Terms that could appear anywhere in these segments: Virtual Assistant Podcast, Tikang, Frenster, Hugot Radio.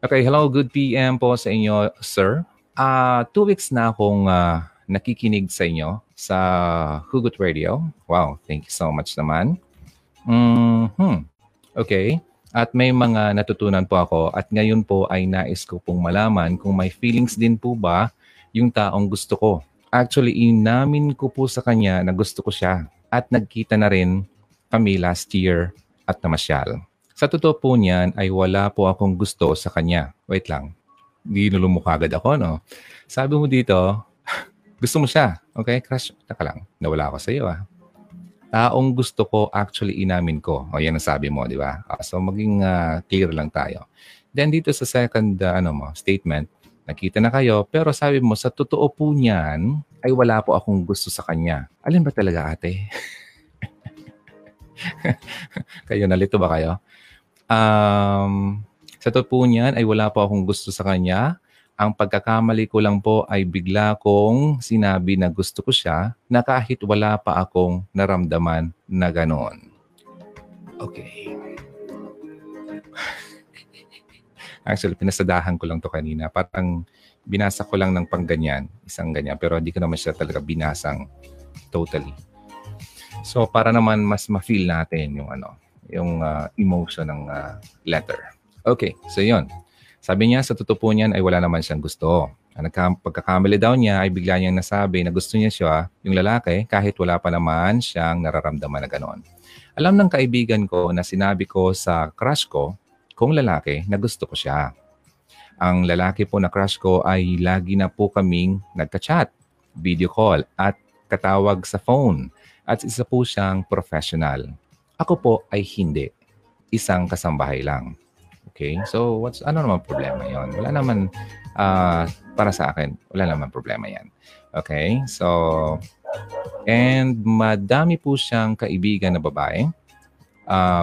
Okay, hello. Good PM po sa inyo, sir. 2 weeks na akong nakikinig sa inyo sa Hugot Radio. Wow, thank you so much naman. Okay. At may mga natutunan po ako at ngayon po ay nais ko pong malaman kung may feelings din po ba yung taong gusto ko. Actually, inamin ko po sa kanya na gusto ko siya at nagkita na rin kami last year at namasyal. Sa totoo po niyan ay wala po akong gusto sa kanya. Wait lang. Hindi nulumukha agad ako, no? Sabi mo dito, gusto mo siya. Okay, crush. Taka lang. Nawala ako sa iyo, ah. Taong gusto ko, actually inamin ko. O, yan ang sabi mo, di ba? So, maging clear lang tayo. Then, dito sa second statement, nakita na kayo, pero sabi mo, sa totoo po niyan, ay wala po akong gusto sa kanya. Alin ba talaga, ate? Kayo, nalito ba kayo? Sa totoo niyan ay wala po akong gusto sa kanya. Ang pagkakamali ko lang po ay bigla kong sinabi na gusto ko siya na kahit wala pa akong naramdaman na ganoon. Okay. Actually, pinasadahan ko lang to kanina. Parang binasa ko lang ng pangganyan, isang ganyan. Pero hindi ko naman siya talaga binasang totally. So, para naman mas ma-feel natin yung, emotion ng letter. Okay, so yun. Sabi niya, sa totoo po niyan ay wala naman siyang gusto. Ang pagkakamali daw niya ay bigla niyang nasabi na gusto niya siya, yung lalaki, kahit wala pa naman siyang nararamdaman na gano'n. Alam ng kaibigan ko na sinabi ko sa crush ko, kung lalaki, na gusto ko siya. Ang lalaki po na crush ko ay lagi na po kaming nagka-chat, video call, at katawag sa phone. At isa po siyang professional. Ako po ay hindi. Isang kasambahay lang. Okay, so ano naman problema yon? Wala naman, para sa akin, wala naman problema yan. Okay, so, and madami po siyang kaibigan na babae.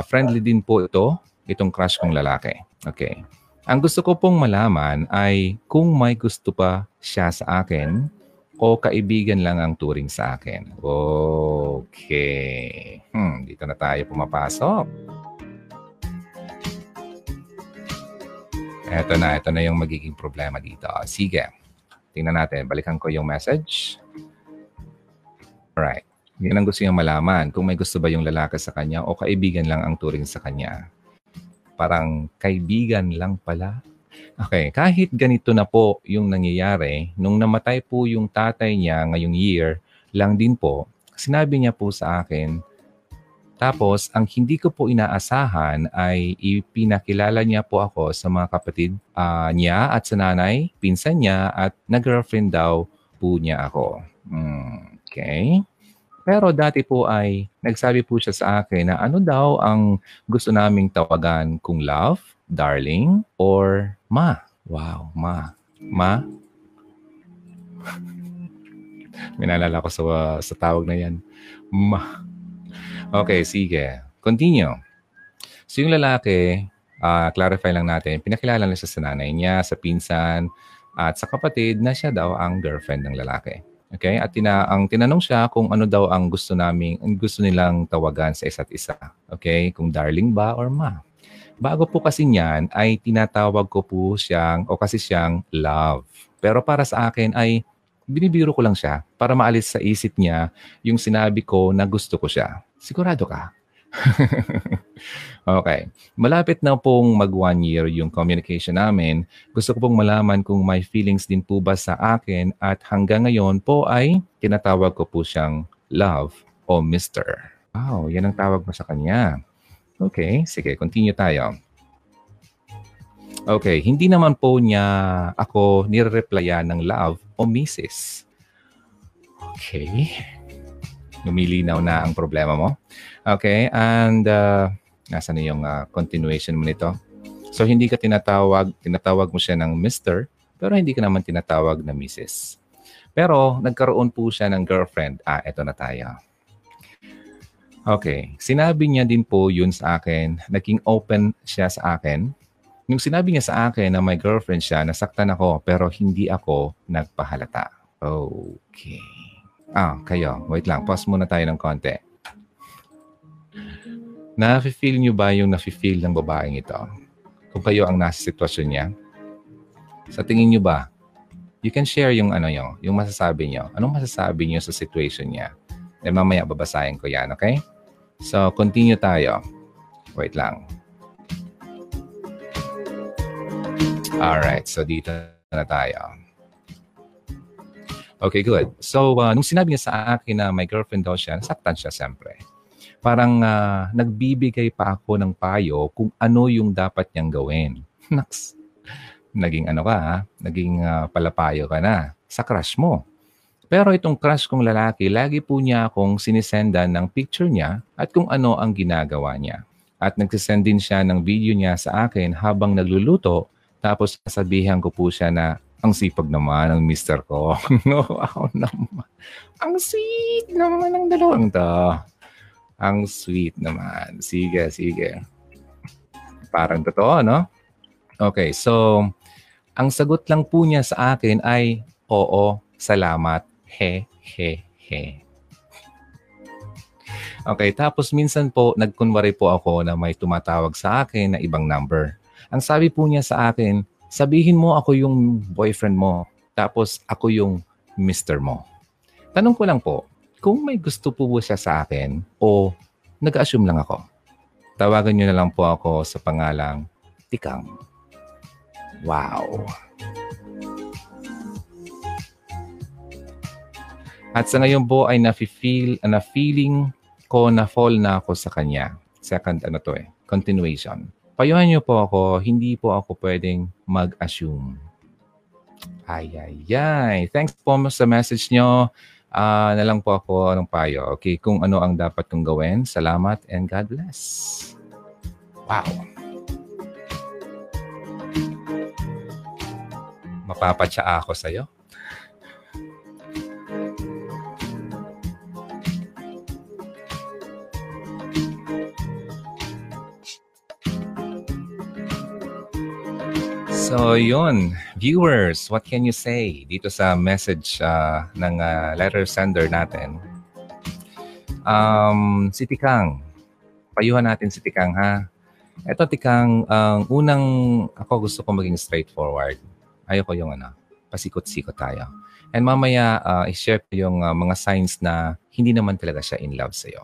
Friendly din po itong crush kong lalaki. Okay, ang gusto ko pong malaman ay kung may gusto pa siya sa akin o kaibigan lang ang turing sa akin. Okay, dito na tayo pumapasok. Eto na yung magiging problema dito. Sige, tingnan natin. Balikan ko yung message. Alright. Yan ang gusto niyang malaman. Kung may gusto ba yung lalaki sa kanya o kaibigan lang ang turing sa kanya. Parang kaibigan lang pala. Okay, kahit ganito na po yung nangyayari, nung namatay po yung tatay niya ngayong year lang din po, sinabi niya po sa akin, tapos, ang hindi ko po inaasahan ay ipinakilala niya po ako sa mga kapatid niya at sa nanay, pinsan niya at nag-girlfriend daw po niya ako. Okay. Pero dati po ay nagsabi po siya sa akin na ano daw ang gusto naming tawagan kung love, darling, or ma. Wow, ma. Ma? Minalala ko sa tawag na yan. Ma. Okay, sige. Continue. So, yung lalaki, clarify lang natin, pinakilala na siya sa nanay niya, sa pinsan, at sa kapatid na siya daw ang girlfriend ng lalaki. Okay? At tinanong siya kung ano daw ang gusto nilang tawagan sa isa't isa. Okay? Kung darling ba or ma. Bago po kasi niyan, ay tinatawag ko po siyang, o kasi siyang love. Pero para sa akin ay binibiro ko lang siya para maalis sa isip niya yung sinabi ko na gusto ko siya. Sigurado ka? Okay. Malapit na pong mag-1 year yung communication namin. Gusto ko pong malaman kung may feelings din po ba sa akin at hanggang ngayon po ay tinatawag ko po siyang love o mister. Wow, yan ang tawag mo sa kanya. Okay, sige, continue tayo. Okay, hindi naman po niya ako nire-replyan ng love o misis. Okay. Lumilinaw na ang problema mo. Okay, and nasaan na yung continuation mo nito? So, hindi ka tinatawag mo siya ng mister, pero hindi ka naman tinatawag na misis. Pero, nagkaroon po siya ng girlfriend. Eto na tayo. Okay, sinabi niya din po yun sa akin. Naging open siya sa akin. Nung sinabi niya sa akin na may girlfriend siya, nasaktan ako pero hindi ako nagpahalata. Okay. Kayo. Wait lang. Pause muna tayo ng konti. Nafe-feel niyo ba yung nafe-feel ng babaeng ito? Kung kayo ang nasa sitwasyon niya, Sa tingin nyo ba, you can share yung ano nyo, yung masasabi nyo. Anong masasabi nyo sa situation niya? Eh, mamaya babasahin ko yan, okay? So, continue tayo. Wait lang. Alright, so dito na tayo. Okay, good. So, nung sinabi niya sa akin na my girlfriend daw siya, nasaktan siya siyempre. Parang nagbibigay pa ako ng payo kung ano yung dapat niyang gawin. Naks. Naging ano ka, ha? Naging palapayo ka na sa crush mo. Pero itong crush kong lalaki, lagi po niya akong sinisenda ng picture niya at kung ano ang ginagawa niya. At nagsisend din siya ng video niya sa akin habang nagluluto. Tapos sasabihan ko po siya na, ang sipag naman ng mister ko. No, ako naman. Ang sweet naman ng dalawang to. Ang sweet naman. Sige, sige. Parang totoo, no? Okay, so, ang sagot lang po niya sa akin ay, oo, salamat, he, he, he. Okay, tapos minsan po, nagkunwari po ako na may tumatawag sa akin na ibang number. Ang sabi po niya sa akin, sabihin mo ako yung boyfriend mo, tapos ako yung mister mo. Tanong ko lang po, kung may gusto po siya sa akin o nag-assume lang ako, tawagan niyo na lang po ako sa pangalang Tikang. Wow. At sa ngayon po ay na-feeling ko na fall na ako sa kanya. Second ano to eh, continuation. Payuhan niyo po ako, hindi po ako pwedeng mag-assume. Ay, ay, ay. Thanks po sa message niyo. Na lang po ako ng payo. Okay, kung ano ang dapat kong gawin. Salamat and God bless. Wow. Mapapatsa ako sa'yo. So, yun. Viewers, what can you say dito sa message ng letter sender natin? Si Tikang. Payuhan natin si Tikang, ha? Eto, Tikang, ang unang ako gusto ko maging straightforward. Ayoko yung ano, pasikot-sikot tayo. And mamaya, i-share yung mga signs na hindi naman talaga siya in love sa'yo.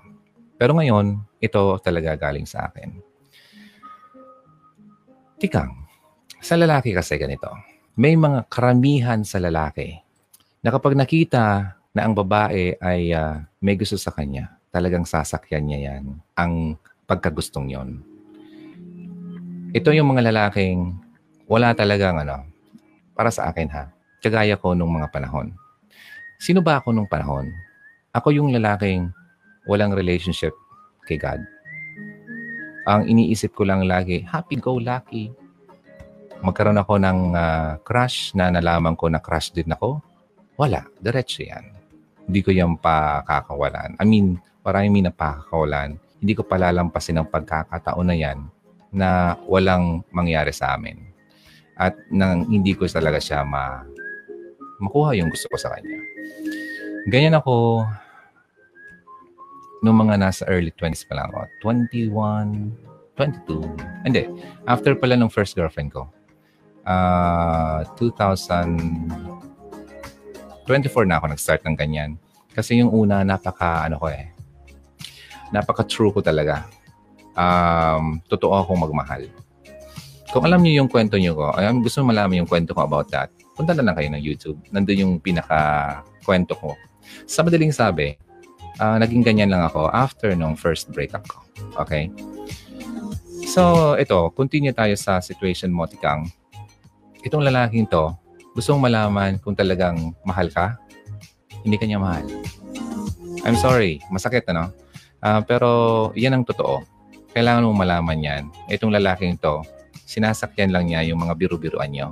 Pero ngayon, ito talaga galing sa akin. Tikang, sa lalaki kasi ganito. May mga karamihan sa lalaki na kapag nakita na ang babae ay may gusto sa kanya, talagang sasakyan niya yan, ang pagkagustong yon. Ito yung mga lalaking wala talagang ano, para sa akin ha, kagaya ko nung mga panahon. Sino ba ako nung panahon? Ako yung lalaking walang relationship kay God. Ang iniisip ko lang lagi, happy-go-lucky. Magkaroon ako ng crush na nalaman ko na crush din ako. Wala, diretso yan. Hindi ko yan pakakawalan. I mean, maraming napakakawalan. Hindi ko palalampasin ang pagkakataon na yan na walang mangyari sa amin. At nang hindi ko talaga siya makuha yung gusto ko sa kanya. Ganyan ako nung mga nasa early 20s pa lang ako. 21, 22. Hindi. After pala nung first girlfriend ko. 2024 na ako nag-start ng ganyan. Kasi yung una, napaka-true ko talaga. Totoo akong magmahal. Kung alam niyo yung kwento niyo ko, gusto mo malaman yung kwento ko about that, punta na lang kayo ng YouTube. Nandun yung pinaka-kwento ko. Sa madaling sabi, naging ganyan lang ako after nung first breakup ko. Okay? So, ito, continue tayo sa situation mo, Tikang. Itong lalaking to, gusto mong malaman kung talagang mahal ka? Hindi ka niya mahal. I'm sorry, masakit, ano? Pero, yan ang totoo. Kailangan mong malaman yan. Itong lalaking to, sinasakyan lang niya yung mga biru-biruan niyo.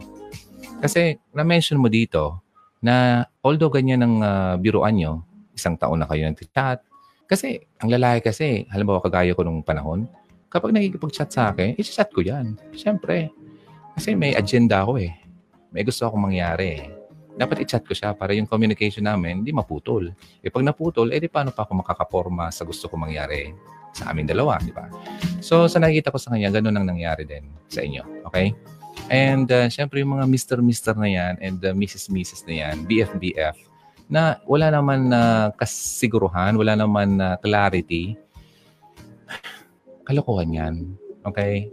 Kasi na-mention mo dito na although ganyan ang biruan niyo, isang taon na kayo nag-chat. Kasi ang lalaki kasi, halimbawa kagaya ko nung panahon, kapag nakikipag-chat sa akin, i-chat ko yan. Siyempre. Kasi may agenda ako eh. May gusto akong mangyari eh. Dapat i-chat ko siya para yung communication namin hindi maputol. E pag naputol, di paano pa ako makakaporma sa gusto kong mangyari sa aming dalawa, di ba? So, sa nakikita ko sa kanya, ganun ang nangyari din sa inyo. Okay? And syempre yung mga Mr. na yan and Mrs. na yan, BF na wala naman na kasiguruhan, wala naman na clarity. Kalokohan yan. Okay?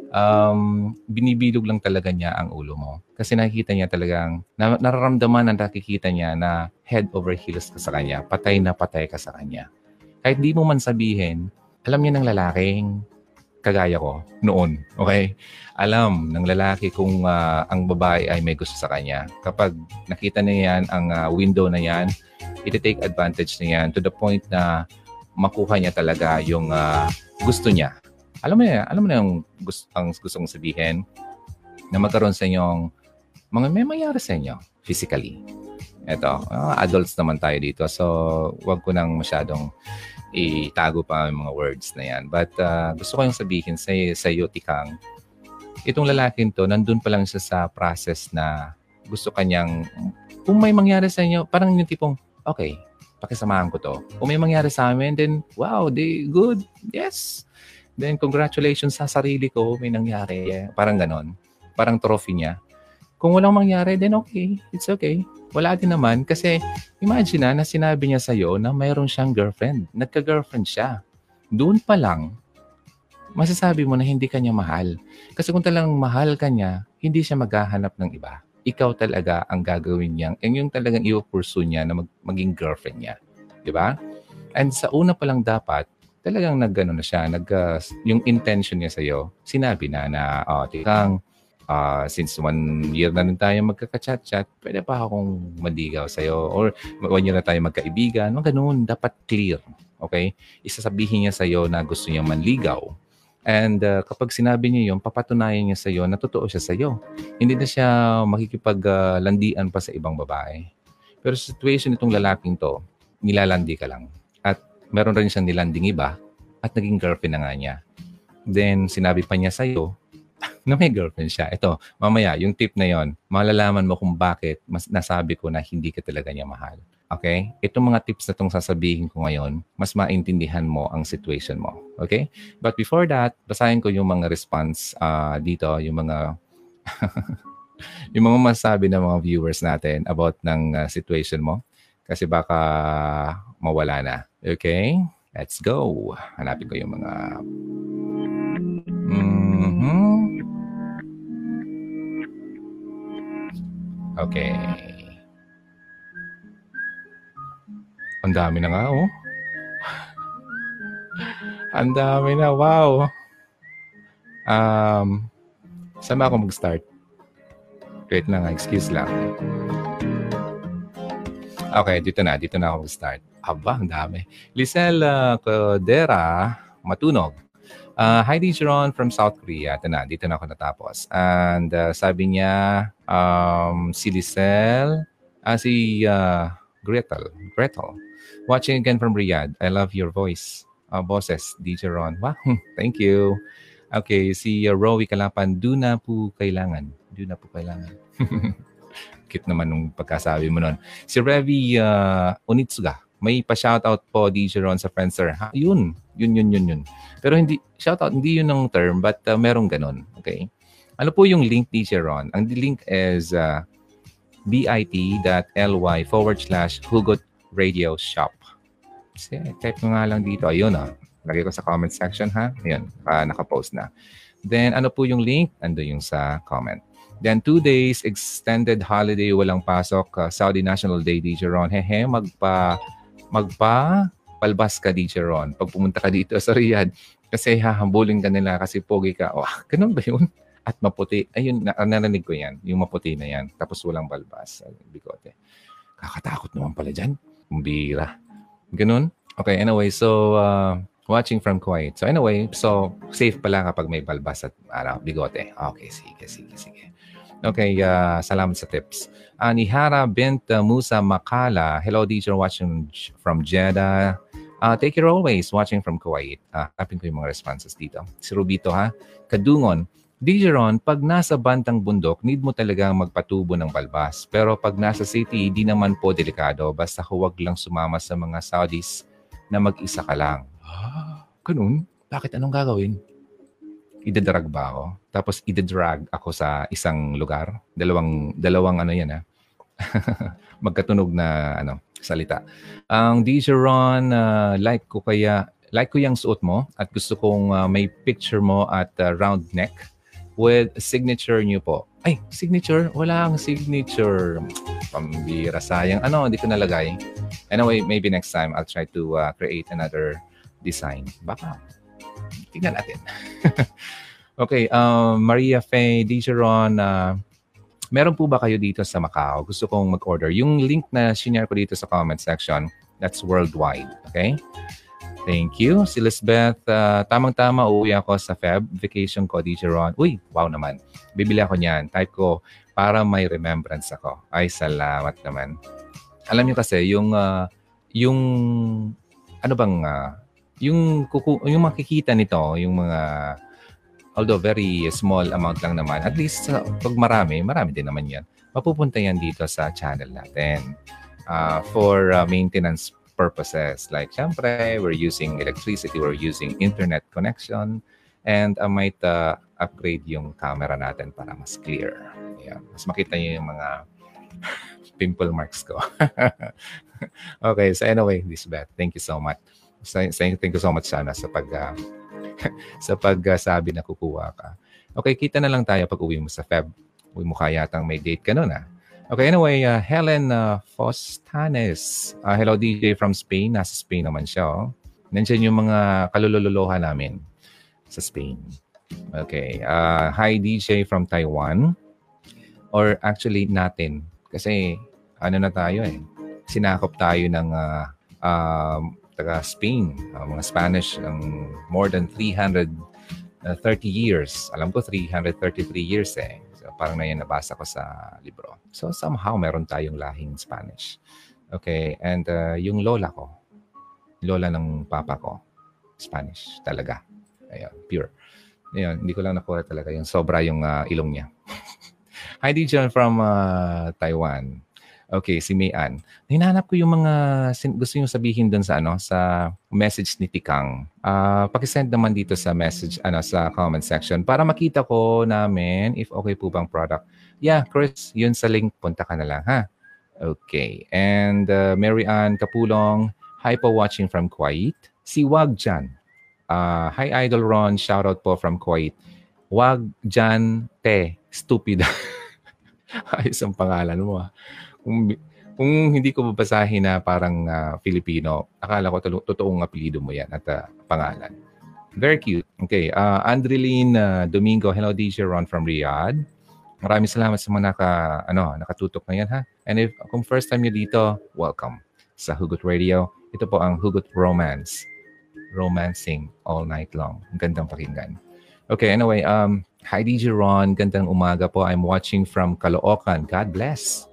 Binibilog lang talaga niya ang ulo mo. Kasi nakikita niya talagang, nararamdaman na nakikita niya na head over heels ka sa kanya. Patay na patay ka sa kanya. Kahit di mo man sabihin, alam niya ng lalaking kagaya ko noon. Okay? Alam ng lalaki kung ang babae ay may gusto sa kanya. Kapag nakita niya yan, ang window na yan, iti-take advantage niya yan to the point na makuha niya talaga yung gusto niya. Alam mo na yung gusto kong sabihin na magkaroon sa inyong mga may mayayari sa inyo physically. Eto, adults naman tayo dito. So, wag ko nang masyadong itago pa yung mga words na yan. But gusto ko yung sabihin sa iyo, Tikang, itong lalaking to, nandun pa lang siya sa process na gusto kanyang, kung may mangyari sa inyo, parang yung tipong, okay, pakisamahan ko to. Kung may mangyari sa amin, then, wow, good, yes. Then, congratulations sa sarili ko, may nangyari. Yeah. Parang ganon. Parang trophy niya. Kung walang mangyari, then okay. It's okay. Wala din naman. Kasi, imagine na sinabi niya sa'yo na mayroon siyang girlfriend. Nagka-girlfriend siya. Doon pa lang, masasabi mo na hindi ka niya mahal. Kasi kung talagang mahal ka niya, hindi siya maghahanap ng iba. Ikaw talaga ang gagawin niyang, and yung talagang i-pursue niya na maging girlfriend niya. Diba? And sa una pa lang dapat, talagang nag-ano na siya, yung intention niya sa'yo, sinabi na, Tikang, since 1 year na rin tayo magkaka-chat-chat, pwede pa akong maligaw sa'yo or 1 year na tayo magkaibigan, mga ganun, dapat clear, okay? Isasabihin niya sa'yo na gusto niya manligaw. And kapag sinabi niya yun, papatunayan niya sa'yo na totoo siya sa'yo. Hindi na siya makikipaglandian pa sa ibang babae. Pero sa situation itong lalaking to, nilalandi ka lang. Meron rin siyang nilanding iba at naging girlfriend na nga niya. Then, sinabi pa niya sa'yo na may girlfriend siya. Ito, mamaya, yung tip na yon, malalaman mo kung bakit mas nasabi ko na hindi ka talaga niya mahal. Okay? Itong mga tips na itong sasabihin ko ngayon, mas maintindihan mo ang situation mo. Okay? But before that, basahin ko yung mga response dito, yung mga yung mga masabi ng mga viewers natin about ng situation mo. Kasi baka mawala na. Okay? Let's go. Hanapin ko yung mga... Okay. Ang dami na nga, oh. Ang dami na. Wow. Saan ba ako mag-start? Wait lang. Excuse lang. Okay, dito na ako mag-start. Aba, ang dami. Lisel Codera, matunog. Hi, Dijeron from South Korea. Dito na ako natapos. And sabi niya, si Lisel, si Gretel. Watching again from Riyadh. I love your voice. Boses, Dijeron. Wow, thank you. Okay, si Rowie Kalapan, do na po kailangan. Kit naman nung pagkasabi mo nun. Si Revi Onitsuga, may pa-shoutout po DJ Ron sa Frenster. Yun. Pero hindi, shoutout, hindi yun ang term, but merong ganun. Okay? Ano po yung link, DJ Ron? Ang link is bit.ly/Hugot Radio Shop. Kasi type mo nga lang dito. Ayun, lagay ko sa comment section, ha? Ayun, nakapost na. Then, ano po yung link? Ando yung sa comment. Then, 2 days, extended holiday, walang pasok. Saudi National Day, Dijeron. Hehe, magpalbas ka, Dijeron. Pag pumunta ka dito sa Riyadh, kasi hahambulin ka nila kasi pogi ka. Oh, ganun ba yun? At maputi. Ayun, narinig ko yan. Yung maputi na yan. Tapos walang palbas. Bigote. Kakatakot naman pala dyan. Kumbira. Ganun? Okay, anyway. So, watching from Kuwait. So, anyway. So, safe pala kapag may palbas at bigote. Okay, sige. Okay, salamat sa tips. Nihara Bint Musa Makala. Hello, teacher. Watching from Jeddah. Take it always. Watching from Kuwait. Tapin ko yung mga responses dito. Si Rubito, ha? Kadungon. Dijeron, pag nasa bantang bundok, need mo talagang magpatubo ng balbas. Pero pag nasa city, di naman po delikado. Basta huwag lang sumama sa mga Saudis na mag-isa ka lang. Ganun? Bakit? Anong gagawin? Idedrag ba ako? Tapos idedrag ako sa isang lugar. Dalawang ano yan ha. Magkatunog na ano, salita. Ang DJ Ron, like ko yung suot mo at gusto kong may picture mo at round neck with signature niyo po. Ay, signature? Wala ang signature. Pambira, sayang. Ano, hindi ko nalagay. Anyway, maybe next time I'll try to create another design. Baka. Tingnan natin. Okay, Maria Faye, DJ Ron, meron po ba kayo dito sa Macau? Gusto kong mag-order. Yung link na sinare ko dito sa comment section, that's worldwide. Okay? Thank you. Si Lisbeth, tamang-tama uuwi ako sa Feb. Vacation ko, DJ Ron. Uy, wow naman. Bibili ako niyan. Type ko para may remembrance ako. Ay, salamat naman. Alam niyo kasi, yung ano bang, yung makikita nito, yung mga, although very small amount lang naman, at least pag marami din naman yan, mapupunta yan dito sa channel natin for maintenance purposes. Like, syempre, we're using electricity, we're using internet connection, and I might upgrade yung camera natin para mas clear. Yeah. Mas makita nyo yung mga pimple marks ko. Okay, so anyway, Lisbeth, thank you so much. Thank you so much sana sa pagsabi na kukuha ka. Okay, kita na lang tayo pag uwi mo sa Feb. Uwi mo kayatang may date ka nun, ha? Okay, anyway, Helen Fostanes. Hello, DJ from Spain. Nasa Spain naman siya, oh. Nandiyan yung mga kalulululoha namin sa Spain. Okay. Hi, DJ from Taiwan. Or actually, natin. Kasi, ano na tayo, eh. Sinakop tayo ng taga Spain, mga Spanish, more than 330 years. Alam ko, 333 years eh. So, parang na yan nabasa ko sa libro. So, somehow, meron tayong lahing Spanish. Okay, and yung lola ko, lola ng papa ko, Spanish talaga. Ayun, pure. Ayun, hindi ko lang nakuha talaga yung sobra yung ilong niya. Hi, DJ from Taiwan. Okay, si Mayan. Hinahanap ko yung mga gusto nyo sabihin doon sa ano, sa message ni Tikang. Pakisend naman dito sa message ano, sa comment section para makita ko namin if okay po bang product. Yeah, Chris, yun sa link. Punta ka na lang, ha? Okay. And Mary Ann Kapulong, hi po watching from Kuwait. Si Wag Jan. Hi Idol Ron, shoutout po from Kuwait. Wag Jan Te, stupid. Ayos ang pangalan mo, ha? Kung hindi ko babasahin na parang Filipino, akala ko totoong apelido mo yan at pangalan. Very cute. Okay. Andreline Domingo. Hello, DJ Ron from Riyadh. Maraming salamat sa mga nakatutok na yan, ha? And if kung first time nyo dito, welcome sa Hugot Radio. Ito po ang Hugot Romance. Romancing all night long. Ang gandang pakinggan. Okay, anyway. Hi, DJ Ron. Gandang umaga po. I'm watching from Caloocan. God bless.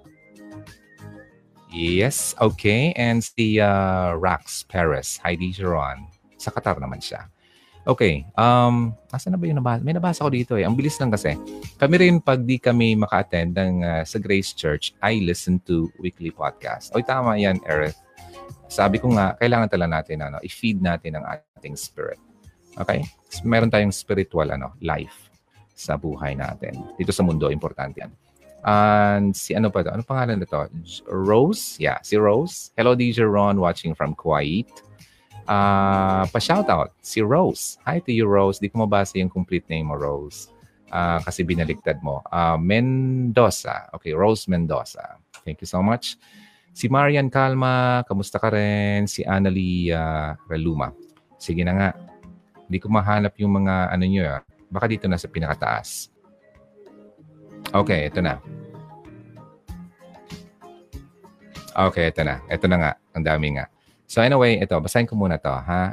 Yes, okay. And si Rax Perez. Hi, DJ Ron. Sa Qatar naman siya. Okay. Asan na ba yung nabasa? May nabasa ko dito eh. Ang bilis lang kasi. Kami rin pag di kami maka-attend ng, sa Grace Church, I listen to weekly podcast. O, tama yan, Erith. Sabi ko nga, kailangan talaga natin i-feed natin ang ating spirit. Okay? Meron tayong spiritual life sa buhay natin. Dito sa mundo, importante yan. And si ano pa ito? Ano pangalan na ito? Rose? Yeah, si Rose. Hello, DJ Ron, watching from Kuwait. Pa-shoutout, si Rose. Hi to you, Rose. Di ko mabasa yung complete name mo, Rose. Kasi binaliktad mo. Mendoza. Okay, Rose Mendoza. Thank you so much. Si Marian Calma, kamusta ka rin? Si Annalie Reluma. Sige na nga. Di ko mahanap yung mga ano nyo. Baka dito na sa pinakataas. Okay, ito na. Okay, ito na. Ito na nga. Ang dami nga. So anyway, ito. Basahin ko muna ito, ha?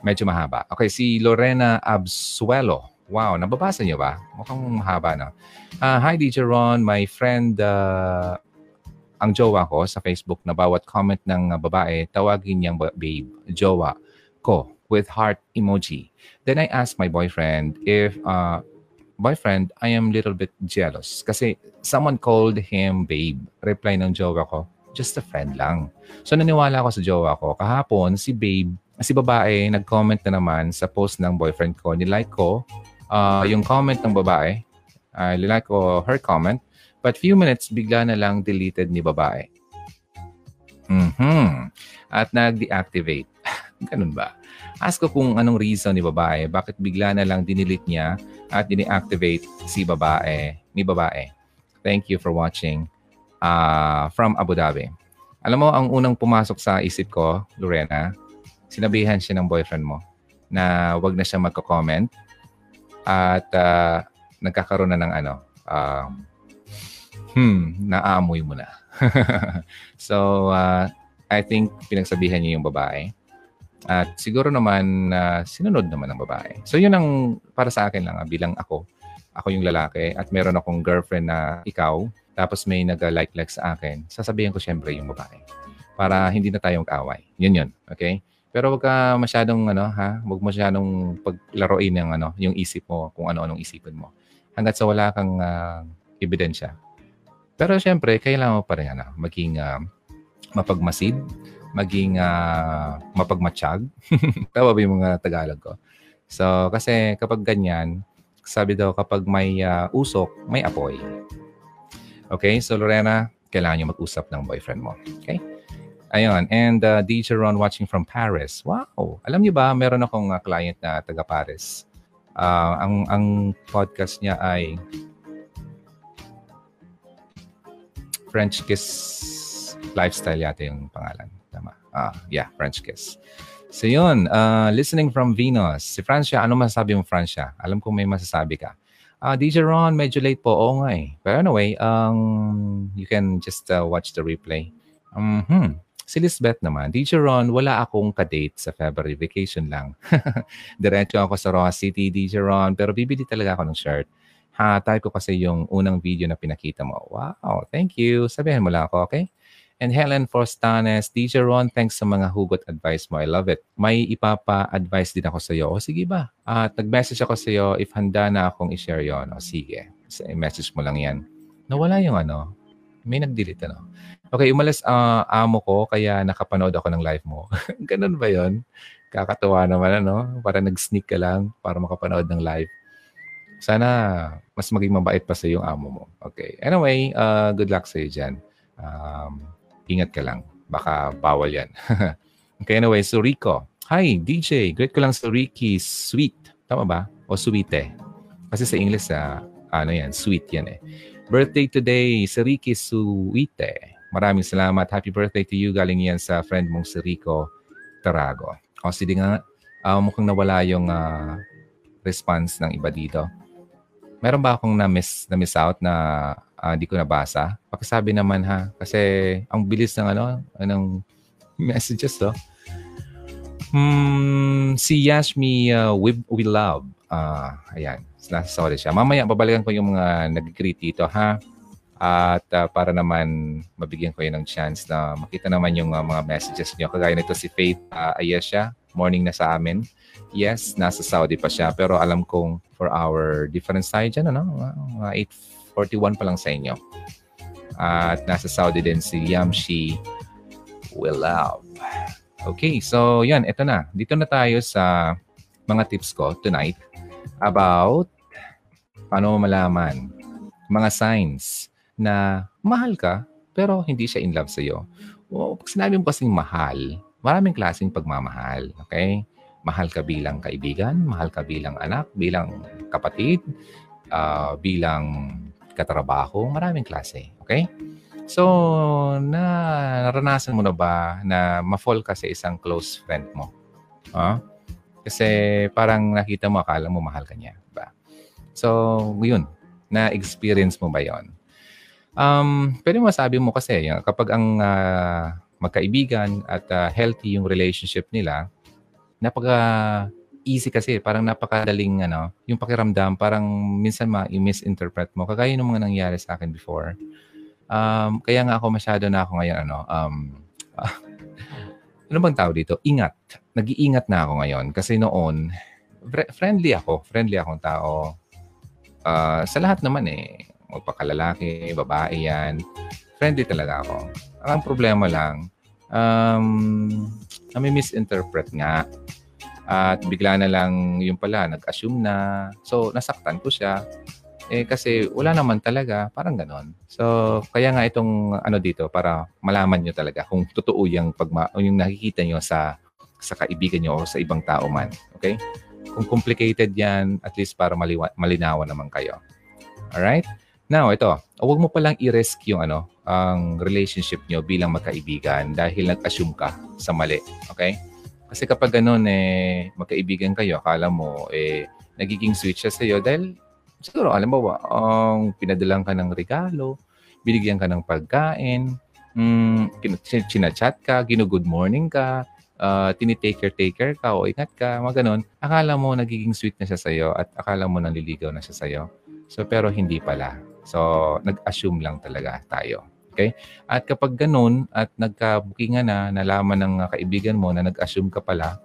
Medyo mahaba. Okay, si Lorena Absuelo. Wow, nababasa niyo ba? Mukhang mahaba, no? Hi, DJ Ron. My friend, ang jowa ko sa Facebook na bawat comment ng babae, tawagin niyang babe, jowa ko, with heart emoji. Then I asked my boyfriend if, boyfriend, I am a little bit jealous. Kasi someone called him babe. Reply ng jowa ko, just a friend lang. So naniwala ako sa jowa ko. Kahapon, si babe Si babae, nag-comment na naman sa post ng boyfriend ko. Nilike ko yung comment ng babae. Nilike ko her comment. But few minutes, bigla na lang deleted ni babae. At nag-deactivate. Ganun ba? Ask ko kung anong reason ni babae. Bakit bigla na lang dinelete niya at dine-activate si babae, ni babae. Thank you for watching from Abu Dhabi. Alam mo, ang unang pumasok sa isip ko, Lorena, sinabihan siya ng boyfriend mo na wag na siya magko-comment at nagkakaroon na ng naaamoy mo na. So, I think pinagsabihan niya yung babae. At siguro naman, sinunod naman ng babae. So, yun ang para sa akin lang bilang ako. Ako yung lalaki at meron akong girlfriend na ikaw. Tapos may nag-like sa akin. Sasabihan ko siyempre yung babae para hindi na tayong kaaway. Yun. Okay? Pero wag ka masyadong wag masyadong paglaruin ng yung isip mo, kung ano-anong isipin mo. Hangga't sa wala kang ebidensya. Pero siyempre, kailangan mo pa rin maging mapagmasid, maging mapagmatsyag. Tama ba yung mga Tagalog ko? So, kasi kapag ganyan, sabi daw kapag may usok, may apoy. Okay? So, Lorena, kailangan nyo mag-usap ng boyfriend mo. Okay? Ayun. And DJ Ron watching from Paris. Wow! Alam niyo ba, meron akong client na taga-Paris. Ang podcast niya ay French Kiss Lifestyle yata yung pangalan. Tama. Yeah, French Kiss. So yun, listening from Venus. Si Francia, ano masasabi mo, Francia? Alam ko may masasabi ka. DJ Ron, medyo late po. Oo nga eh. But anyway, you can just watch the replay. Si Lisbeth naman, DJ Ron, wala akong kadate sa February, vacation lang. Diretso ako sa Roa City, DJ Ron, pero bibili talaga ako ng shirt. Type ko kasi yung unang video na pinakita mo. Wow, thank you. Sabihin mo lang ako, okay? And Helen Forstanes, DJ Ron, thanks sa mga hugot advice mo. I love it. May ipapa-advice din ako sa iyo. O sige ba? At nag-message ako sa iyo if handa na akong i-share yon. O sige. So, i-message mo lang yan. Nawala yung May nag-delete Okay, umalis amo ko kaya nakapanood ako ng live mo. Ganun ba yon? Kakatuwa naman Para nag-sneak ka lang para makapanood ng live. Sana mas maging mabait pa sa yung amo mo. Okay. Anyway, good luck sa iyo dyan. Ingat ka lang. Baka bawal yan. Okay, anyway. So, Rico. Hi, DJ. Great ko lang si Ricky Sweet. Tama ba? O Sweete. Kasi sa English, sweet yan eh. Birthday today, si Ricky Sweete. Maraming salamat. Happy birthday to you. Galing yan sa friend mong si Rico Tarago. O, sige nga. Mukhang nawala yung response ng iba dito. Meron ba akong na-miss out na di ko nabasa? Pakisabi naman ha. Kasi ang bilis ng ng messages to. Si Yashmi We Love. Ayan. Sorry siya. Mamaya babalikan ko yung mga nag-greet dito ha. At para naman mabigyan ko yun ng chance na makita naman yung mga messages niyo. Kagaya nito si Faith Ayesha. Morning na sa amin. Yes, nasa Saudi pa siya. Pero alam kong for our difference tayo dyan, 8:41 pa lang sa inyo. At nasa Saudi din si Yamshi Willab. Okay, so yan, ito na. Dito na tayo sa mga tips ko tonight about paano malaman mga signs na mahal ka pero hindi siya in love sa'yo. Pag sinabi mo kasing mahal, maraming klaseng pagmamahal. Okay? Mahal ka bilang kaibigan, mahal ka bilang anak, bilang kapatid, bilang katrabaho, maraming klase. Okay? So, naranasan mo na ba na ma-fall ka sa isang close friend mo? Kasi parang nakita mo, akala mo mahal ka niya. Diba? So, yun. Na-experience mo ba yun? Pwede masabi mo kasi, kapag ang magkaibigan at healthy yung relationship nila, easy kasi, parang napakadaling yung pakiramdam, parang minsan ma-misinterpret mo. Kagaya ng mga nangyari sa akin before. Kaya nga ako masyado na ako ngayon, ano bang tawag dito? Ingat. Nag-iingat na ako ngayon. Kasi noon, friendly ako. Friendly akong tao. Sa lahat naman eh. Magpakalalaki, babae yan. Friendly talaga ako. Ang problema lang, nami-misinterpret nga. At bigla na lang yung pala, nag-assume na. So, nasaktan ko siya. Eh, kasi wala naman talaga. Parang ganon. So, kaya nga itong ano dito, para malaman nyo talaga kung totoo yung, yung nakikita nyo sa kaibigan nyo o sa ibang tao man. Okay? Kung complicated yan, at least para malinawan naman kayo. Alright? Now, ito. Huwag mo palang i-risk yung ano, ang relationship nyo bilang magkaibigan dahil nag-assume ka sa mali. Okay? Kasi kapag ganun, eh, magkaibigan kayo, akala mo, eh, nagiging sweet siya sa'yo dahil siguro, alam mo ba, pinadalang ka ng regalo, binigyan ka ng pagkain, chinachat ka, ginugood morning ka, tinitaker-taker ka o ingat ka, mga ganun. Akala mo, nagiging sweet na siya sa'yo at akala mo, naliligaw na siya sa'yo. So, pero hindi pala. So, nag-assume lang talaga tayo. Okay? At kapag ganun at nagkabukingan na, nalaman ng kaibigan mo na nag-assume ka pala,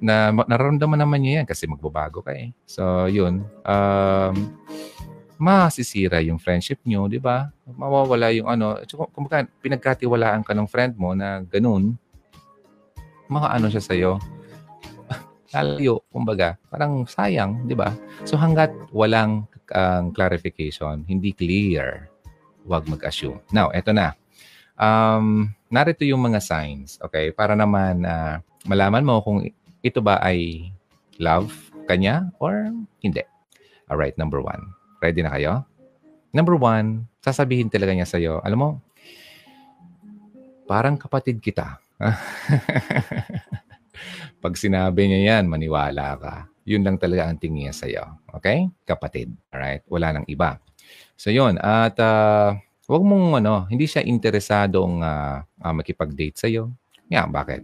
na nararamdaman naman niya yan kasi magbabago ka eh. So, yun. Masisira yung friendship nyo, di ba? Mawawala yung ano. Kumbaga, pinagkatiwalaan ka ng friend mo na ganun, makaano siya sa'yo. Lalayo, kumbaga, parang sayang, di ba? So, hanggat walang clarification, hindi clear, huwag mag-assume. Now, eto na. Narito yung mga signs, okay? Para naman malaman mo kung ito ba ay love kanya or hindi. Alright, number one. Ready na kayo? Number one, sasabihin talaga niya sa'yo, alam mo, parang kapatid kita. Pag sinabi niya yan, maniwala ka. Yun lang talaga ang tingin niya sa'yo. Okay? Kapatid. Alright? Wala nang iba. So, yun. At huwag mong, ano, hindi siya interesadong makipag-date sa'yo. Yeah, bakit?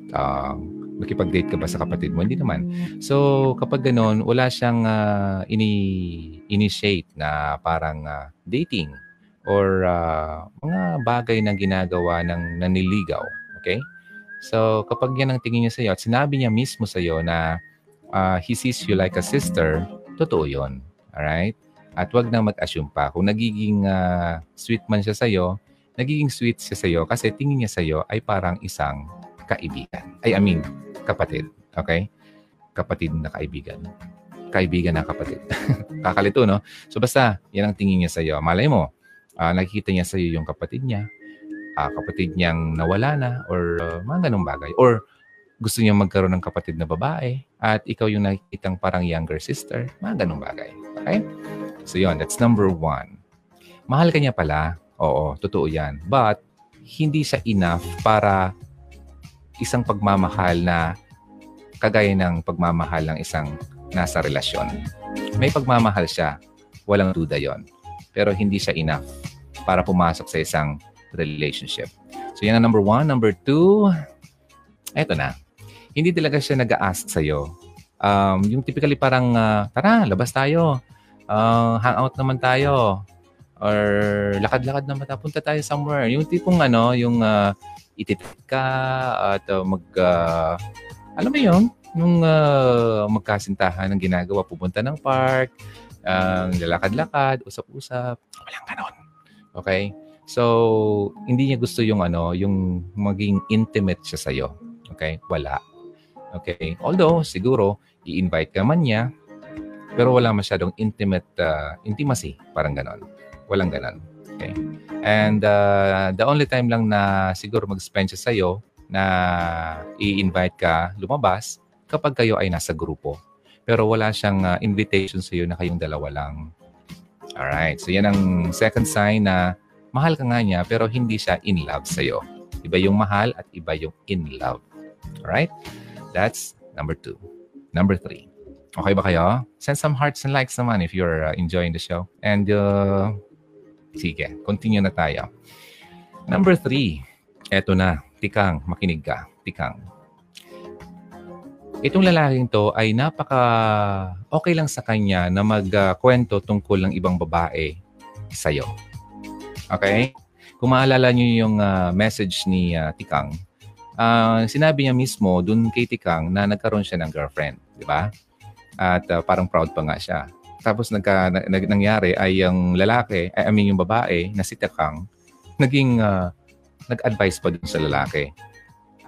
Makipag-date ka ba sa kapatid mo? Hindi naman. So, kapag ganun, wala siyang initiate na parang dating or mga bagay na ginagawa ng naniligaw. Okay? So, kapag yan ang tingin niya sa'yo at sinabi niya mismo sa'yo na he sees you like a sister, totoo yun. Alright? At wag nang mag-assume pa. Kung nagiging sweet man siya sa'yo, nagiging sweet siya sa'yo kasi tingin niya sa'yo ay parang isang kaibigan. I mean, kapatid. Okay? Kapatid na kaibigan. Kaibigan na kapatid. Kakalito, no? So, basta, yan ang tingin niya sa'yo. Malay mo, nakikita niya sa'yo yung kapatid niya. Kapatid niyang nawala na or mga ganong bagay. Or gusto niya magkaroon ng kapatid na babae at ikaw yung nakikitang parang younger sister. Mga ganong bagay. Okay? So, yun. That's number one. Mahal ka niya pala. Oo, totoo yan. But, hindi siya enough para isang pagmamahal na kagaya ng pagmamahal ng isang nasa relasyon. May pagmamahal siya. Walang duda yon. Pero hindi siya enough para pumasok sa isang relationship. So, yan ang number one. Number two, eto na. Hindi talaga siya nag-a-ask sa'yo. Yung typically parang, tara, labas tayo. Hangout naman tayo or lakad-lakad naman punta tayo somewhere. Yung tipong ano, yung ititik ka at alam mo yun, yung magkasintahan ng ginagawa, pupunta ng park, lalakad-lakad, usap-usap, walang ganon. Okay? So, hindi niya gusto yung ano, yung maging intimate siya sa'yo. Okay? Wala. Okay? Although, siguro, i-invite ka man niya, pero wala masyadong intimacy. Parang ganon. Walang ganon. Okay? And the only time lang na siguro mag-spend siya sa'yo na i-invite ka lumabas kapag kayo ay nasa grupo. Pero wala siyang invitation sa'yo na kayong dalawa lang. Alright. So, yan ang second sign na mahal ka nga niya pero hindi siya in love sa'yo. Iba yung mahal at iba yung in love. Alright? That's number two. Number three. Okay ba kayo? Send some hearts and likes naman if you're enjoying the show. And, sige, continue na tayo. Number three. Eto na. Tikang, makinig ka. Tikang. Itong lalaking to ay okay lang sa kanya na magkwento tungkol ng ibang babae sa'yo. Okay? Kung maalala nyo yung message ni Tikang, sinabi niya mismo dun kay Tikang na nagkaroon siya ng girlfriend. Di ba? At parang proud pa nga siya. Tapos nangyari ay yung lalaki, yung babae na si Tikang, nag-advise pa dun sa lalaki.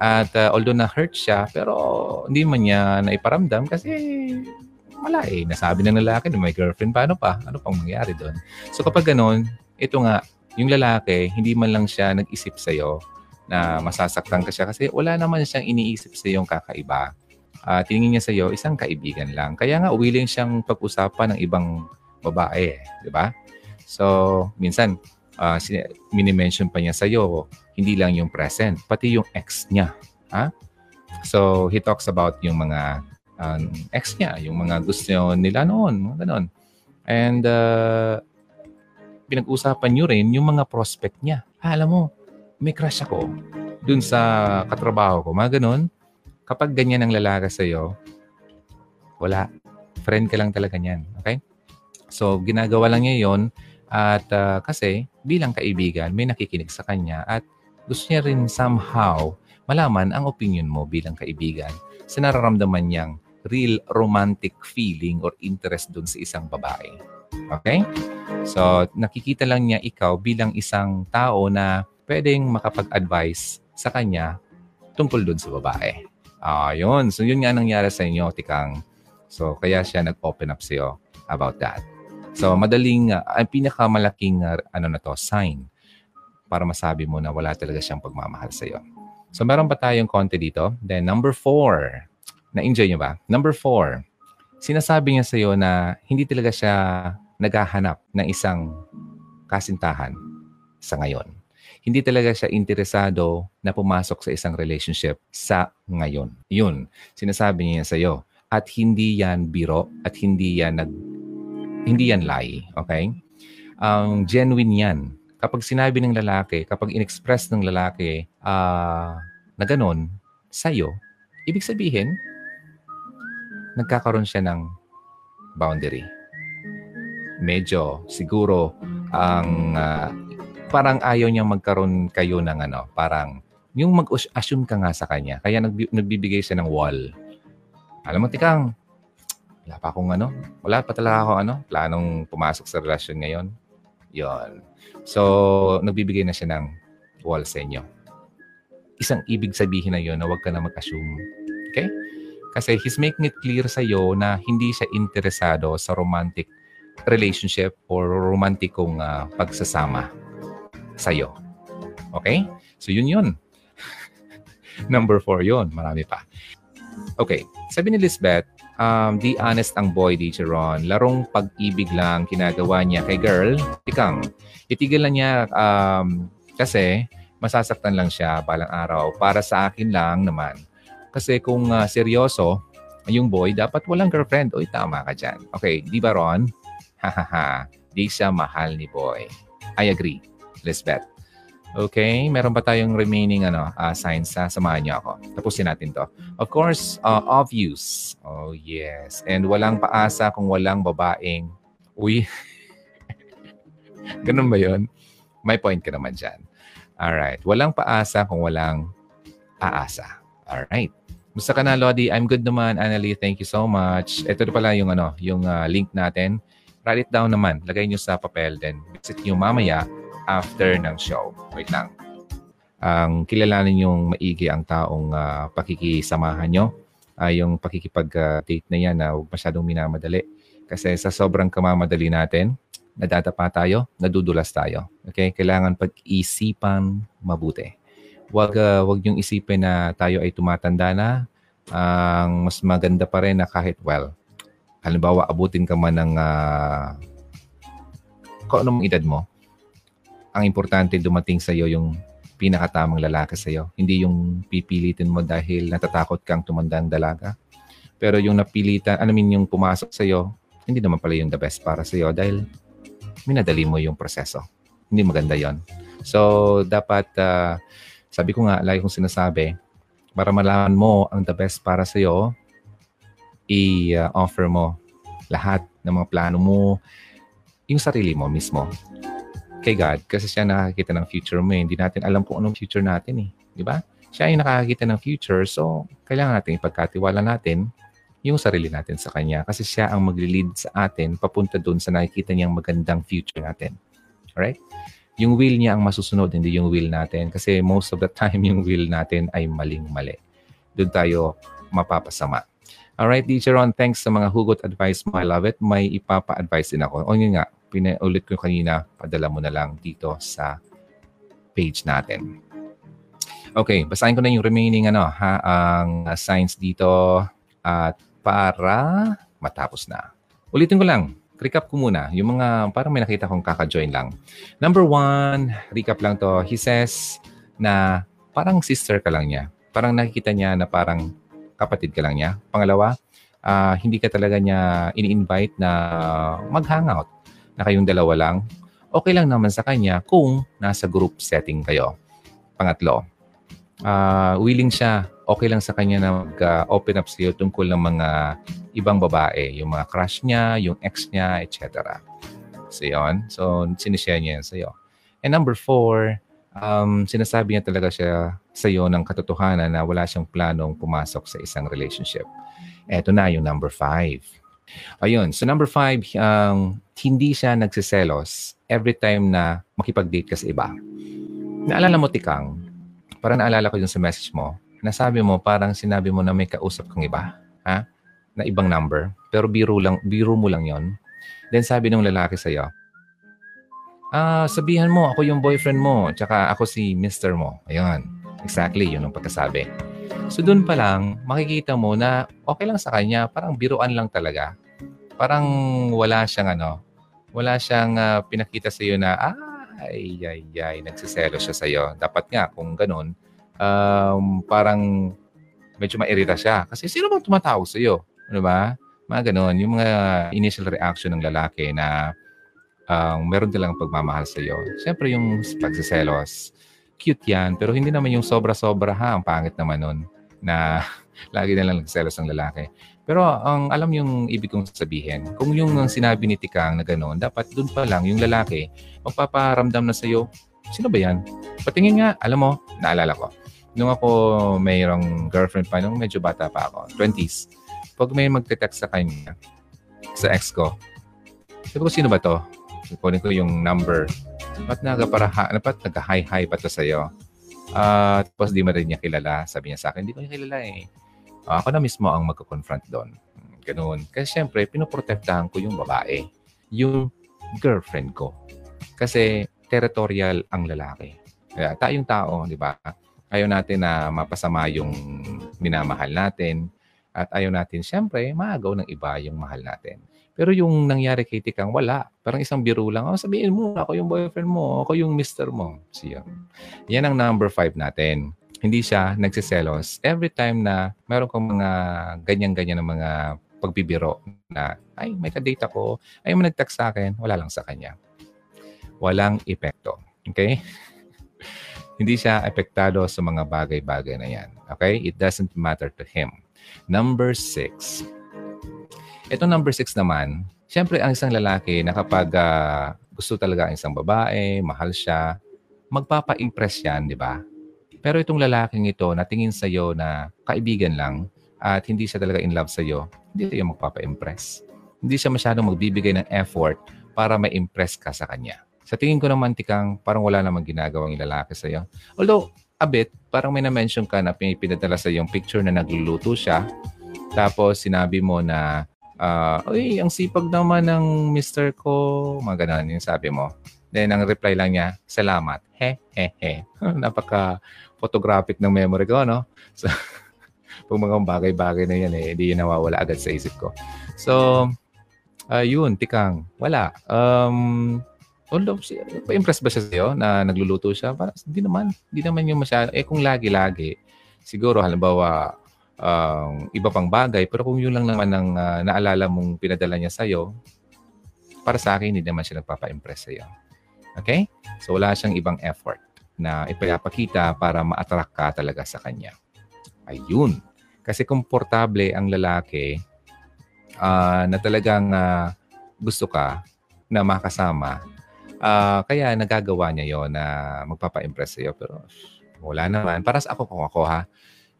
At although na-hurt siya, pero hindi man niya naiparamdam kasi wala eh. Nasabi ng lalaki na may girlfriend, paano pa? Ano pang mangyari doon? So kapag ganun, ito nga, yung lalaki, hindi man lang siya nag-isip sa'yo na masasaktan ka siya kasi wala naman siyang iniisip sa'yong kakaiba. Tingin niya sa'yo, isang kaibigan lang. Kaya nga, willing siyang pag-usapan ng ibang babae eh. Diba? So, minsan, minimension pa niya sa'yo, hindi lang yung present, pati yung ex niya. Ha? So, he talks about yung mga ex niya, yung mga gusto nila noon, mga ganun. And, pinag-usapan niyo rin yung mga prospect niya. Alam mo, may crush ako dun sa katrabaho ko, mga ganun. Kapag ganyan ang lalaki sa'yo, wala. Friend ka lang talaga niyan. Okay? So, ginagawa lang niya yun. At kasi bilang kaibigan, may nakikinig sa kanya at gusto niya rin somehow malaman ang opinion mo bilang kaibigan sa nararamdaman niyang real romantic feeling or interest dun sa isang babae. Okay? So, nakikita lang niya ikaw bilang isang tao na pwedeng makapag-advise sa kanya tungkol dun sa babae. Yun. So, yun nga nangyari sa inyo, Tikang. So, kaya siya nag-open up sa'yo about that. So, madaling, ang pinakamalaking sign para masabi mo na wala talaga siyang pagmamahal sa'yo. So, meron pa tayong konti dito. Then, number 4. Na-enjoy niyo ba? Number 4. Sinasabi niya sa'yo na hindi talaga siya naghahanap ng isang kasintahan sa ngayon. Hindi talaga siya interesado na pumasok sa isang relationship sa ngayon. Yun, sinasabi niya sa'yo. At hindi yan biro at hindi yan lie, okay? Genuine yan. Kapag sinabi ng lalaki, kapag in-express ng lalaki na ganun sa'yo, ibig sabihin, nagkakaroon siya ng boundary. Medyo, siguro, ang parang ayaw niyang magkaroon kayo ng ano, parang yung mag-assume ka nga sa kanya. Kaya nagbibigay siya ng wall. Alam mo, Tikang, wala pa talaga ako planong pumasok sa relasyon ngayon. Yun. So, nagbibigay na siya ng wall sa inyo. Isang ibig sabihin na yun na huwag ka na mag-assume. Okay? Kasi he's making it clear sa'yo na hindi siya interesado sa romantic relationship or romantikong pagsasama sa'yo. Okay? So, yun. Number 4 yun. Marami pa. Okay. Sabi ni Lisbeth, di honest ang boy, DJ Ron. Larong pag-ibig lang kinagawa niya kay girl, Tikang. Itigil na niya kasi masasaktan lang siya balang araw. Para sa akin lang naman. Kasi kung seryoso, yung boy, dapat walang girlfriend. Uy, tama ka dyan. Okay, di ba Ron? Hahaha, di siya mahal ni boy. I agree, Lisbeth. Okay, meron pa tayong remaining signs. Samahan niyo ako. Tapusin natin to. Of course, obvious. Oh, yes. And walang paasa kung walang babaeng. Uy. Ganun ba yun? May point ka naman dyan. Alright. Walang paasa kung walang aasa. Alright. Musta ka na, Lodi? I'm good naman, Annalie. Thank you so much. Ito pala yung, link natin. Write it down naman. Lagay niyo sa papel. Then visit niyo mamaya after ng show. Wait lang. Ang kilalanin yung maigi ang taong pakikisamahan nyo. Yung pakikipag-date na yan na huwag masyadong minamadali. Kasi sa sobrang kamamadali natin, nadadapa tayo, nadudulas tayo. Okay? Kailangan pag-isipan mabuti. Huwag yung isipin na tayo ay tumatanda na. Ang mas maganda pa rin na kahit halimbawa, abutin ka man ng kung anong edad mo. Ang importante dumating sa'yo yung pinakatamang lalaki sa'yo. Hindi yung pipilitin mo dahil natatakot kang tumandang dalaga. Pero yung napilitan, yung pumasok sa'yo, hindi naman pala yung the best para sa'yo dahil minadali mo yung proseso. Hindi maganda yon. So, dapat, sabi ko nga, lagi kong sinasabi, para malaman mo ang the best para sa'yo, i-offer mo lahat ng mga plano mo, yung sarili mo mismo kay God kasi siya nakakita ng future mo. Hindi natin alam kung anong future natin eh. Di ba? Siya yung nakakita ng future. So, kailangan natin ipagkatiwala natin yung sarili natin sa Kanya kasi siya ang maglilid sa atin papunta doon sa nakikita niyang magandang future natin. Alright? yung will niya ang masusunod, hindi yung will natin. Kasi most of the time, yung will natin ay maling-mali. Doon tayo mapapasama. Alright, DJ Ron, thanks sa mga hugot advice mo. I love it. May ipapa-advice din ako. O yun nga, pinaulit ko kanina, padala mo na lang dito sa page natin. Okay, basahin ko na yung remaining ang signs dito at para matapos na. Ulitin ko lang, recap ko muna. Yung mga, parang may nakita kong kaka-join lang. Number one, recap lang to. He says na parang sister ka lang niya. Parang nakikita niya na parang kapatid ka lang niya. Pangalawa, hindi ka talaga niya ini-invite na mag-hangout na kayong dalawa lang. Okay lang naman sa kanya kung nasa group setting kayo. Pangatlo, willing siya. Okay lang sa kanya na mag-open up sa'yo tungkol ng mga ibang babae. Yung mga crush niya, yung ex niya, etc. So, yun. So, sinishare niya yan sa'yo. And number four, sinasabi niya talaga siya sa'yo ng katotohanan na wala siyang planong pumasok sa isang relationship. Eto na yung number five. Ayun, so number five, hindi siya nagsiselos every time na makipag-date ka sa iba. Naalala mo, Tikang, para naalala ko yung sa message mo, nasabi mo, parang sinabi mo na may kausap kang iba, ha? Na ibang number, pero biro mo lang yon. Then sabi ng lalaki sa'yo, sabihan mo, ako yung boyfriend mo, tsaka ako si mister mo. Ayun, exactly, yun ang pagkasabi. So doon pa lang, makikita mo na okay lang sa kanya, parang biruan lang talaga. Parang wala siyang pinakita sa'yo na, nagsiselo siya sa'yo. Dapat nga, kung ganun, parang medyo mairita siya. Kasi sino bang tumatawag sa'yo? Ano ba? Mga ganun, yung mga initial reaction ng lalaki na, meron talagang pagmamahal sa'yo. Siyempre yung pagsiselos, cute yan, pero hindi naman yung sobra-sobra ha. Ang pangit naman nun na lagi na lang nagselos ang lalaki. Pero ang alam yung ibig kong sabihin, kung yung sinabi ni Tikang na gano'n, dapat dun pa lang yung lalaki magpaparamdam na sa'yo, sino ba yan? Patingin nga, alam mo, naalala ko. Nung ako mayroong girlfriend pa, nung medyo bata pa ako, 20s, pag may magte-text sa kanya, sa ex ko, sabi ko, sino ba to? Kunin ko yung number. Dapat nag-hi-hi pa to sa'yo. Tapos di mo rin niya kilala. Sabi niya sa akin, hindi ko niya kilala eh. Ako na mismo ang magko-confront doon. Ganoon. Kasi syempre, pinoprotektahan ko yung babae. Yung girlfriend ko. Kasi territorial ang lalaki. Kaya tayong tao, di ba? Ayaw natin na mapasama yung minamahal natin. At ayaw natin, syempre, maagaw ng iba yung mahal natin. Pero yung nangyari kay Tikang, wala. Parang isang biro lang. Sabihin mo, ako yung boyfriend mo. Ako yung mister mo. Siya. Yan ang number five natin. Hindi siya nagsiselos. Every time na meron kang mga ganyan-ganyan ng mga pagbibiro na, ay, may kadate ako. Ay, may nag-text sa akin. Wala lang sa kanya. Walang epekto. Okay? Hindi siya apektado sa mga bagay-bagay na yan. Okay? It doesn't matter to him. Number six. Ito number 6 naman, siyempre ang isang lalaki na kapag gusto talaga ang isang babae, mahal siya, magpapa-impress yan, di ba? Pero itong lalaking ito na tingin sa'yo na kaibigan lang at hindi siya talaga in love sa'yo, hindi siya magpapa-impress. Hindi siya masyadong magbibigay ng effort para ma-impress ka sa kanya. Sa tingin ko naman, Tikang, parang wala namang ginagawang lalaki sa'yo. Although, a bit, parang may na-mention ka na pinadala sa'yo yung picture na nagluluto siya. Tapos sinabi mo na, ang sipag naman ng mister ko. Mga ganun yung sabi mo. Then, ang reply lang niya, salamat. He, he, he. Napaka-photographic ng memory ko, no? So, pag mga bagay-bagay na yan, eh, hindi yun nawawala agad sa isip ko. So, yun, Tikang, wala. Although, pa-impress ba siya sa'yo na nagluluto siya? Parang, hindi naman yung masyado. Kung lagi-lagi, siguro, halimbawa, iba pang bagay, pero kung yun lang naman ang naalala mong pinadala niya sa'yo, para sa akin, hindi naman siya nagpapa-impress sa'yo. Okay? So, wala siyang ibang effort na ipapakita para ma-attract ka talaga sa kanya. Ayun. Kasi komportable ang lalaki na talagang gusto ka na makasama. Kaya nagagawa niya yon na magpapa-impress sa'yo. Pero wala naman. Para sa ako ha.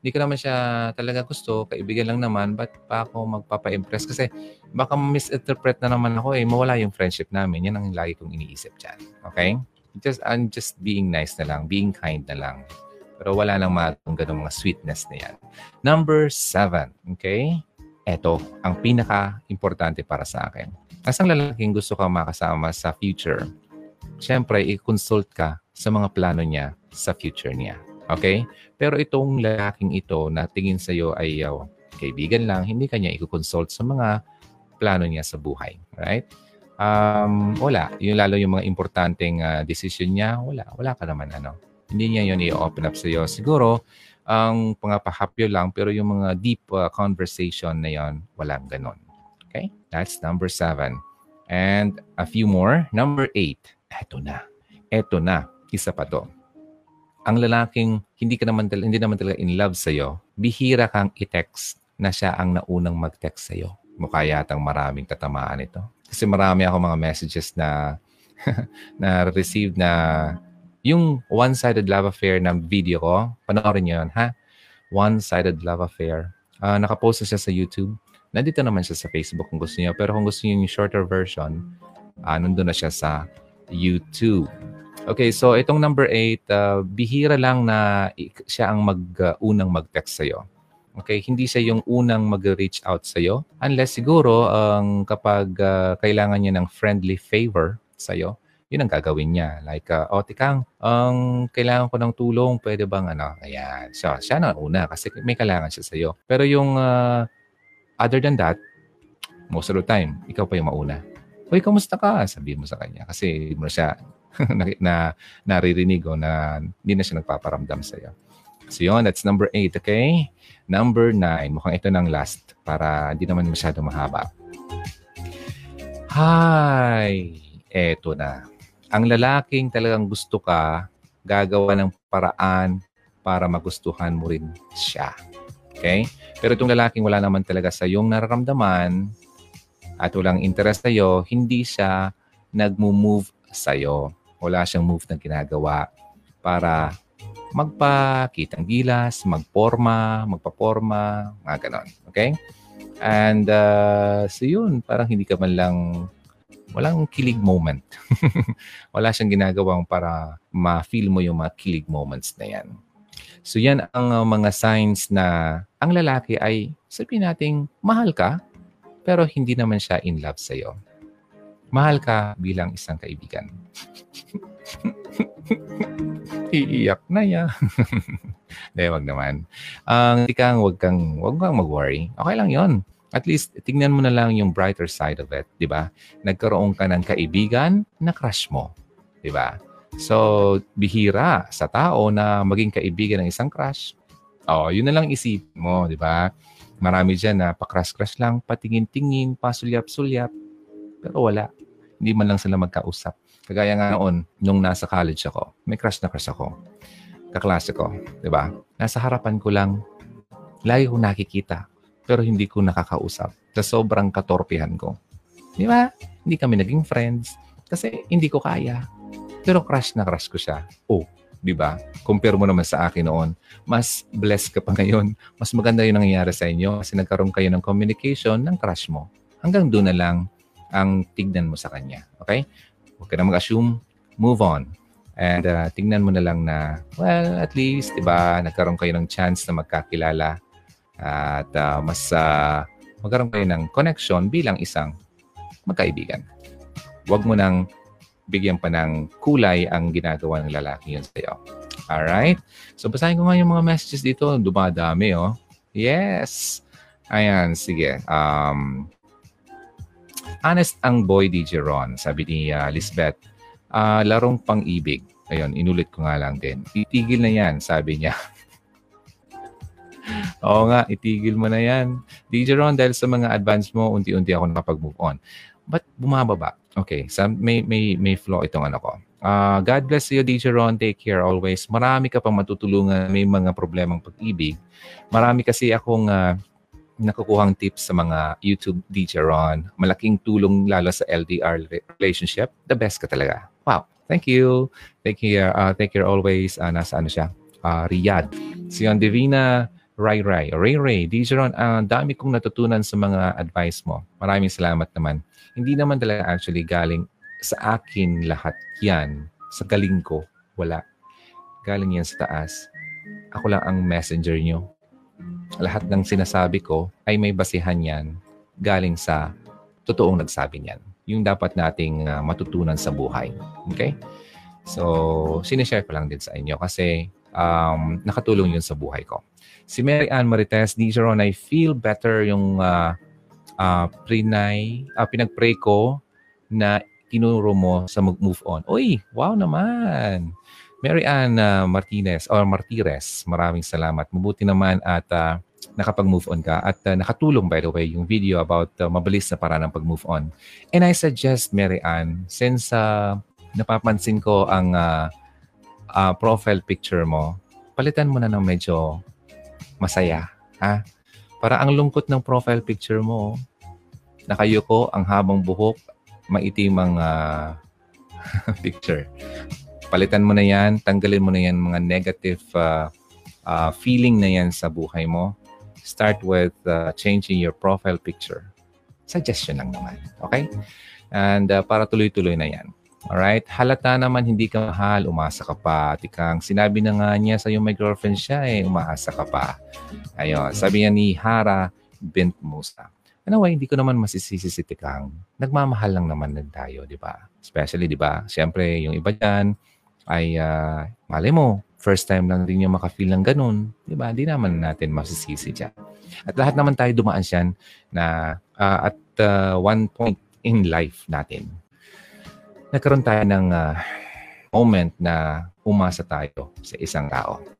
Hindi ko naman siya talaga gusto. Kaibigan lang naman. Ba't pa ako magpapa-impress? Kasi baka misinterpret na naman ako. Mawala yung friendship namin. Yan ang lagi kong iniisip dyan. Okay? I'm just being nice na lang, being kind na lang. Pero wala lang ganung mga sweetness na yan. Number 7, okay? Ito, ang pinaka-importante para sa akin. As ang lalaking gusto kang makasama sa future, siyempre, i-consult ka sa mga plano niya sa future niya. Okay? Pero itong lalaking ito na tingin sa'yo ay kaibigan lang, hindi ka niya i-consult sa mga plano niya sa buhay. Right? Wala. Yung lalo yung mga importanteng decision niya, wala. Wala ka naman ano. Hindi niya yun i-open up sa'yo. Siguro, ang pangapahapyo lang, pero yung mga deep conversation na yun, walang ganun. Okay? That's number 7. And a few more. Number 8. Eto na. Eto na. Isa pa to. Ang lalaking hindi naman talaga in love sa'yo, bihira kang i-text na siya ang naunang mag-text sa'yo. Mukha yatang maraming tatamaan ito. Kasi marami ako mga messages na na-receive na yung one-sided love affair na video ko. Panoorin niyo yun, ha? One-sided love affair. Nakapost na siya sa YouTube. Nandito naman siya sa Facebook kung gusto niyo. Pero kung gusto niyo yung shorter version, nandun na siya sa YouTube. Okay, so itong number 8, bihira lang na siya ang unang mag-text sa'yo. Okay, hindi siya yung unang mag-reach out sa'yo. Unless siguro kapag kailangan niya ng friendly favor sa'yo, yun ang gagawin niya. Like, Tikang, kailangan ko ng tulong, pwede bang ano? Ayan, so, siya na una kasi may kailangan siya sa'yo. Pero yung other than that, most of the time, ikaw pa yung mauna. Uy, kamusta ka? Sabihin mo sa kanya kasi mo siya naririnig o na hindi na siya nagpaparamdam sa'yo. So yun, that's number 8, okay? Number 9, mukhang ito ng last para hindi naman masyado mahaba. Hi! Eto na. Ang lalaking talagang gusto ka, gagawa ng paraan para magustuhan mo rin siya. Okay? Pero itong lalaking wala naman talaga sa iyong nararamdaman at walang interest sa'yo, hindi siya nagmo-move sa'yo. Wala siyang move na ginagawa para magpakitang gilas, magpaporma, mga ganon. Okay? And so yun, parang hindi ka man lang, walang kilig moment. Wala siyang ginagawang para ma-feel mo yung mga kilig moments na yan. So yan ang mga signs na ang lalaki ay, sabihin natin, mahal ka, pero hindi naman siya in love sa'yo. Mahal ka bilang isang kaibigan. Iiyak na yan. Dahil wag naman. Huwag kang mag-worry. Okay lang yon. At least, tingnan mo na lang yung brighter side of it. Diba? Nagkaroon ka ng kaibigan na crush mo. Diba? So, bihira sa tao na maging kaibigan ng isang crush. Oh, yun na lang isipin mo. Diba? Marami dyan na pa-crush lang, patingin-tingin, pasulyap-sulyap. Pero wala. Hindi man lang sila magkausap. Kagaya nga noon, nung nasa college ako, may crush na crush ako. Kaklase ko, di ba? Nasa harapan ko lang, lagi ko nakikita, pero hindi ko nakakausap sa sobrang katorpihan ko. Di ba? Hindi kami naging friends kasi hindi ko kaya. Pero crush na crush ko siya. Oh, di ba? Compare mo naman sa akin noon. Mas blessed ka pa ngayon. Mas maganda yung nangyayari sa inyo kasi nagkaroon kayo ng communication ng crush mo. Hanggang doon na lang ang tignan mo sa kanya. Okay? Huwag ka na mag-assume, move on. And tingnan mo na lang na, well, at least, diba, nagkaroon kayo ng chance na magkakilala at mas magkaroon kayo ng connection bilang isang magkaibigan. Huwag mo nang bigyan pa ng kulay ang ginagawa ng lalaki yun sa'yo. Alright? So, basahin ko nga yung mga messages dito. Dumadami, oh. Yes! Ayan, sige. Honest ang boy DJ Ron, sabi ni Lisbeth. Larong pang-ibig. Ayun, inulit ko nga lang din. Itigil na yan, sabi niya. Oo nga, itigil mo na yan. DJ Ron, dahil sa mga advance mo, unti-unti ako nakapag-move on. But bumababa. Okay, so may flaw itong ano ko. God bless you, DJ Ron. Take care always. Marami ka pang matutulungan. May mga problemang pag-ibig. Marami kasi akong nakukuhang tips sa mga YouTube DJ Ron. Malaking tulong lalo sa LDR relationship. The best ka talaga. Wow. Thank you. Take care always. Nasa ano siya? Riyadh. Si Yon Divina Ray. Ray. DJ Ron, dami kong natutunan sa mga advice mo. Maraming salamat naman. Hindi naman talaga actually galing sa akin lahat yan. sa galing ko. Wala. Galing yan sa taas. Ako lang ang messenger nyo. Lahat ng sinasabi ko ay may basihan yan galing sa totoong nagsabi niyan. Yung dapat nating matutunan sa buhay. Okay? So, sinishare ko lang din sa inyo kasi nakatulong yun sa buhay ko. Si Mary Ann Marites, Di Sharon, I feel better yung pinag-pray ko na tinuro mo sa mag-move on. Uy, wow naman! Mary Ann Martinez or Martires, maraming salamat. Mabuti naman at nakapag-move on ka. At nakatulong, by the way, yung video about mabilis na paraan ng pag-move on. And I suggest, Mary Ann, since napapansin ko ang profile picture mo, palitan mo na ng medyo masaya. Ha? Para ang lungkot ng profile picture mo, nakayuko, ang habang buhok, maitim ang picture. Palitan mo na yan, tanggalin mo na yan mga negative feeling na yan sa buhay mo. Start with changing your profile picture. Suggestion lang naman. Okay? And para tuloy-tuloy na yan. Alright? Halata naman, hindi ka mahal, umasa ka pa. Tikang, sinabi na nga niya sa'yo may girlfriend siya eh, umaasa ka pa. Ayun, sabi niya ni Hara Bentmusa. Anyway, hindi ko naman masisisi si Tikang. Nagmamahal lang naman din tayo, di ba? Especially, di ba? Siyempre, yung iba dyan ay, malay mo, first time lang din yung makafeel ng ganun. Di ba? Hindi naman natin masisisi dyan. At lahat naman tayo dumaan siyan na at one point in life natin, nagkaroon tayo ng moment na umasa tayo sa isang tao.